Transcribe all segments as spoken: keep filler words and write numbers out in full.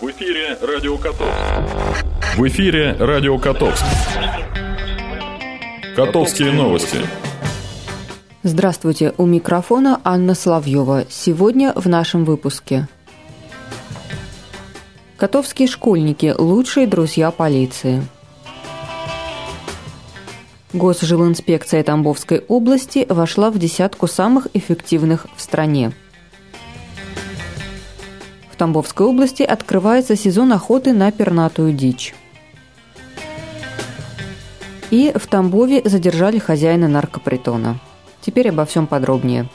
В эфире радио Котовск. В эфире радио Котовск. Котовские новости. Здравствуйте, у микрофона Анна Соловьёва. Сегодня в нашем выпуске. Котовские школьники – лучшие друзья полиции. Госжилинспекция Тамбовской области вошла в десятку самых эффективных в стране. В Тамбовской области открывается сезон охоты на пернатую дичь. И в Тамбове задержали хозяина наркопритона. Теперь обо всем подробнее.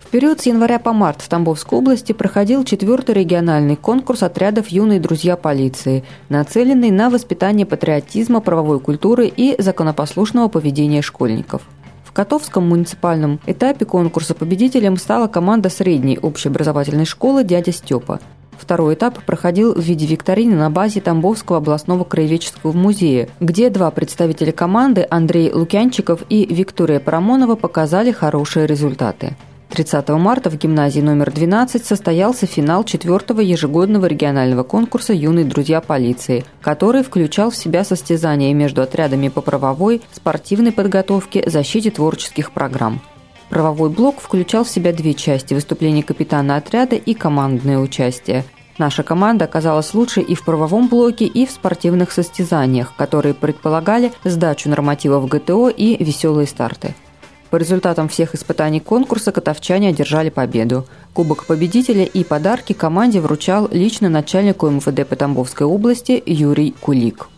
В период с января по март в Тамбовской области проходил четвертый региональный конкурс отрядов «Юные друзья полиции», нацеленный на воспитание патриотизма, правовой культуры и законопослушного поведения школьников. В Котовском муниципальном этапе конкурса победителем стала команда средней общеобразовательной школы «Дядя Степа». Второй этап проходил в виде викторины на базе Тамбовского областного краеведческого музея, где два представителя команды, Андрей Лукянчиков и Виктория Парамонова, показали хорошие результаты. тридцатого марта в гимназии номер двенадцать состоялся финал четвертого ежегодного регионального конкурса «Юные друзья полиции», который включал в себя состязания между отрядами по правовой, спортивной подготовке, защите творческих программ. Правовой блок включал в себя две части – выступление капитана отряда и командное участие. Наша команда оказалась лучшей и в правовом блоке, и в спортивных состязаниях, которые предполагали сдачу нормативов ГТО и веселые старты. По результатам всех испытаний конкурса котовчане одержали победу. Кубок победителя и подарки команде вручал лично начальнику МВД по Тамбовской области Юрий Кулик.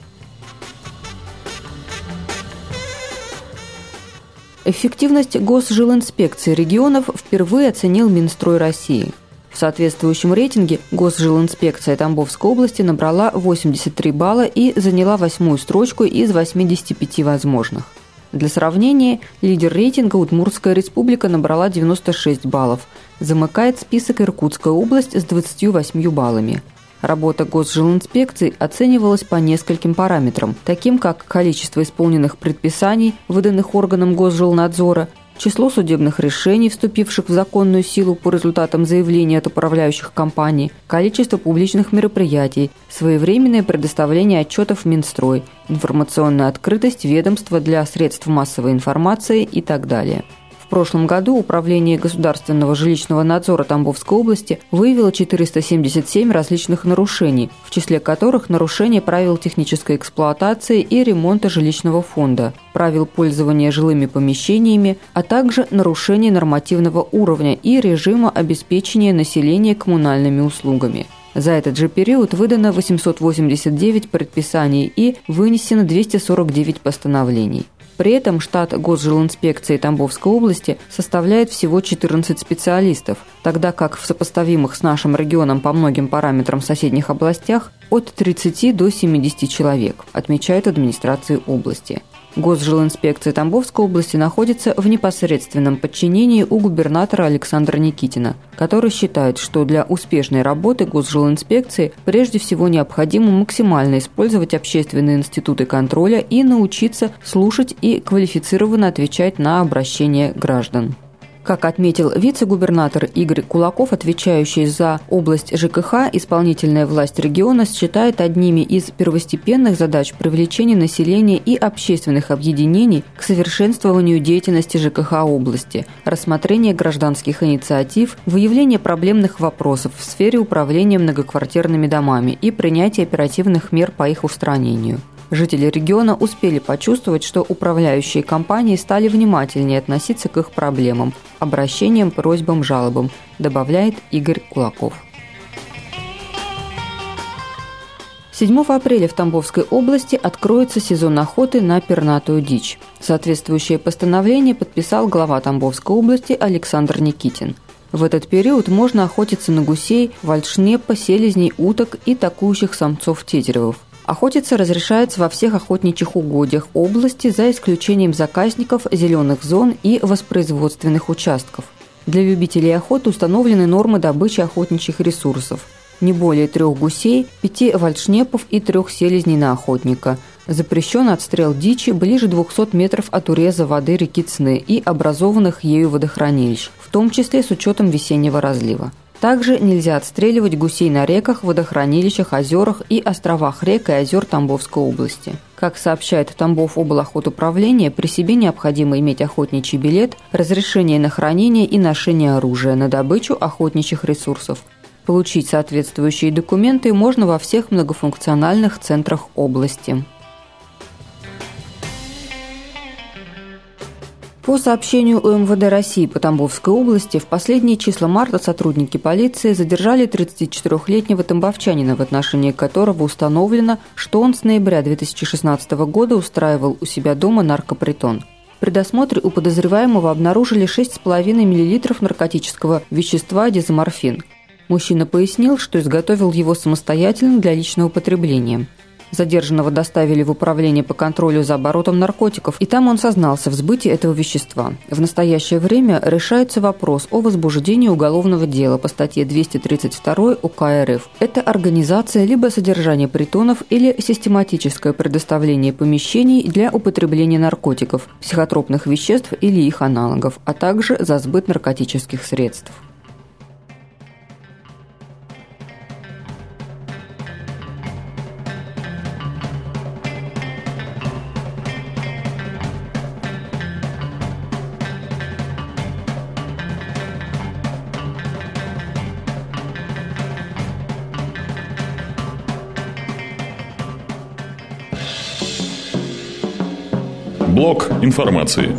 Эффективность Госжилинспекции регионов впервые оценил Минстрой России. В соответствующем рейтинге Госжилинспекция Тамбовской области набрала восемьдесят три балла и заняла восьмую строчку из восьмидесяти пяти возможных. Для сравнения, лидер рейтинга Удмуртская Республика набрала девяносто шесть баллов. Замыкает список Иркутская область с двадцатью восьмью баллами. Работа Госжилинспекции оценивалась по нескольким параметрам, таким как количество исполненных предписаний, выданных органам Госжилнадзора, число судебных решений, вступивших в законную силу по результатам заявления от управляющих компаний, количество публичных мероприятий, своевременное предоставление отчетов в Минстрой, информационная открытость ведомства для средств массовой информации и так далее. В прошлом году Управление государственного жилищного надзора Тамбовской области выявило четыреста семьдесят семь различных нарушений, в числе которых нарушения правил технической эксплуатации и ремонта жилищного фонда, правил пользования жилыми помещениями, а также нарушений нормативного уровня и режима обеспечения населения коммунальными услугами. За этот же период выдано восемьсот восемьдесят девять предписаний и вынесено двести сорок девять постановлений. При этом штат Госжилинспекции Тамбовской области составляет всего четырнадцать специалистов, тогда как в сопоставимых с нашим регионом по многим параметрам соседних областях от тридцати до семидесяти человек, отмечают администрации области. Госжилинспекция Тамбовской области находится в непосредственном подчинении у губернатора Александра Никитина, который считает, что для успешной работы Госжилинспекции прежде всего необходимо максимально использовать общественные институты контроля и научиться слушать и квалифицированно отвечать на обращения граждан. Как отметил вице-губернатор Игорь Кулаков, отвечающий за область ЖКХ, исполнительная власть региона считает одними из первостепенных задач привлечение населения и общественных объединений к совершенствованию деятельности ЖКХ области, рассмотрение гражданских инициатив, выявление проблемных вопросов в сфере управления многоквартирными домами и принятие оперативных мер по их устранению. Жители региона успели почувствовать, что управляющие компании стали внимательнее относиться к их проблемам, обращениям, просьбам, жалобам, добавляет Игорь Кулаков. седьмого апреля в Тамбовской области откроется сезон охоты на пернатую дичь. Соответствующее постановление подписал глава Тамбовской области Александр Никитин. В этот период можно охотиться на гусей, вальдшнепа, селезней, уток и такующих самцов-тетеревов. Охотиться разрешается во всех охотничьих угодьях области за исключением заказников, зеленых зон и воспроизводственных участков. Для любителей охоты установлены нормы добычи охотничьих ресурсов. Не более трех гусей, пяти вальдшнепов и трех селезней на охотника. Запрещен отстрел дичи ближе двухсот метров от уреза воды реки Цны и образованных ею водохранилищ, в том числе с учетом весеннего разлива. Также нельзя отстреливать гусей на реках, водохранилищах, озерах и островах рек и озер Тамбовской области. Как сообщает Тамбовоблохотуправление, при себе необходимо иметь охотничий билет, разрешение на хранение и ношение оружия, на добычу охотничьих ресурсов. Получить соответствующие документы можно во всех многофункциональных центрах области. По сообщению УМВД России по Тамбовской области, в последние числа марта сотрудники полиции задержали тридцатичетырёхлетнего тамбовчанина, в отношении которого установлено, что он с ноября две тысячи шестнадцатого года устраивал у себя дома наркопритон. При досмотре у подозреваемого обнаружили шесть с половиной миллилитров наркотического вещества дизоморфин. Мужчина пояснил, что изготовил его самостоятельно для личного потребления. Задержанного доставили в управление по контролю за оборотом наркотиков, и там он сознался в сбытии этого вещества. В настоящее время решается вопрос о возбуждении уголовного дела по статье двести тридцать два УК РФ. Это организация либо содержание притонов или систематическое предоставление помещений для употребления наркотиков, психотропных веществ или их аналогов, а также за сбыт наркотических средств. Блок информации.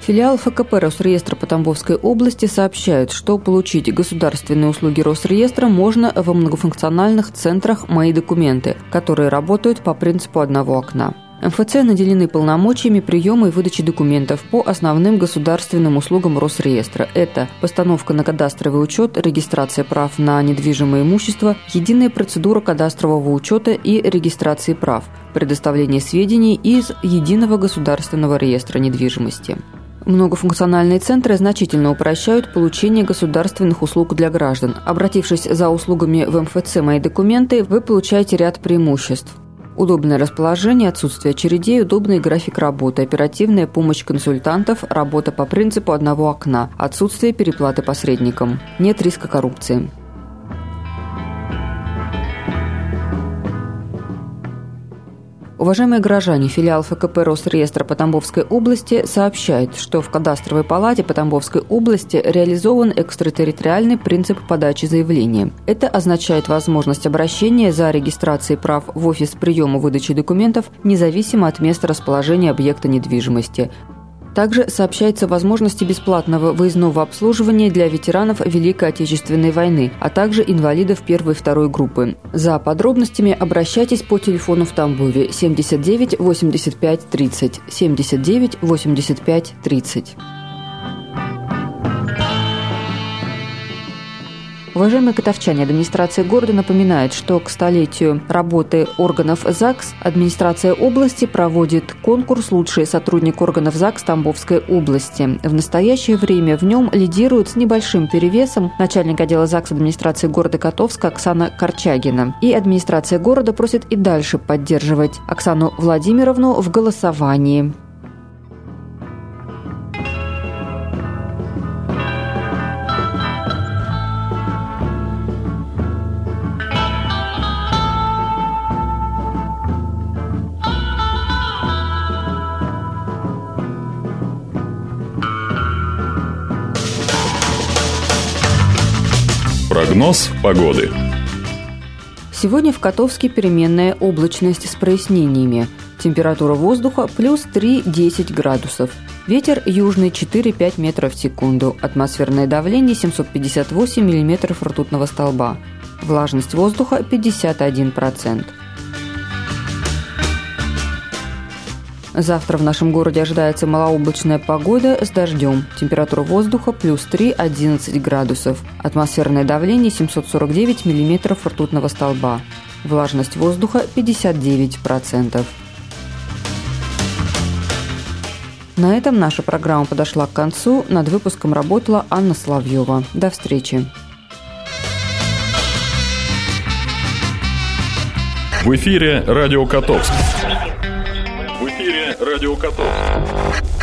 Филиал ФКП Росреестра по Тамбовской области сообщает, что получить государственные услуги Росреестра можно во многофункциональных центрах «Мои документы», которые работают по принципу одного окна. МФЦ наделены полномочиями приема и выдачи документов по основным государственным услугам Росреестра. Это постановка на кадастровый учет, регистрация прав на недвижимое имущество, единая процедура кадастрового учета и регистрации прав, предоставление сведений из Единого государственного реестра недвижимости. Многофункциональные центры значительно упрощают получение государственных услуг для граждан. Обратившись за услугами в МФЦ «Мои документы», вы получаете ряд преимуществ. Удобное расположение, отсутствие очередей, удобный график работы, оперативная помощь консультантов, работа по принципу одного окна, отсутствие переплаты посредникам, нет риска коррупции. Уважаемые граждане, филиал ФКП Росреестра по Тамбовской области сообщает, что в кадастровой палате по Тамбовской области реализован экстратерриториальный принцип подачи заявления. Это означает возможность обращения за регистрацией прав в офис приема выдачи документов независимо от места расположения объекта недвижимости. Также сообщается о возможности бесплатного выездного обслуживания для ветеранов Великой Отечественной войны, а также инвалидов первой и второй группы. За подробностями обращайтесь по телефону в Тамбове семьдесят девять восемьдесят пять тридцать, семьдесят девять восемьдесят пять тридцать. Уважаемые котовчане, администрация города напоминает, что к столетию работы органов ЗАГС администрация области проводит конкурс «Лучший сотрудник органов ЗАГС Тамбовской области». В настоящее время в нем лидирует с небольшим перевесом начальник отдела ЗАГС администрации города Котовска Оксана Корчагина. И администрация города просит и дальше поддерживать Оксану Владимировну в голосовании. Прогноз погоды. Сегодня в Котовске переменная облачность с прояснениями. Температура воздуха плюс три-десять градусов. Ветер южный четыре-пять метров в секунду. Атмосферное давление семьсот пятьдесят восемь миллиметров ртутного столба. Влажность воздуха пятьдесят один процент. Завтра в нашем городе ожидается малооблачная погода с дождем. Температура воздуха плюс три-одиннадцать градусов. Атмосферное давление семьсот сорок девять миллиметров ртутного столба. Влажность воздуха пятьдесят девять процентов. На этом наша программа подошла к концу. Над выпуском работала Анна Соловьёва. До встречи. В эфире радио Котовск. В эфире радио Котовск.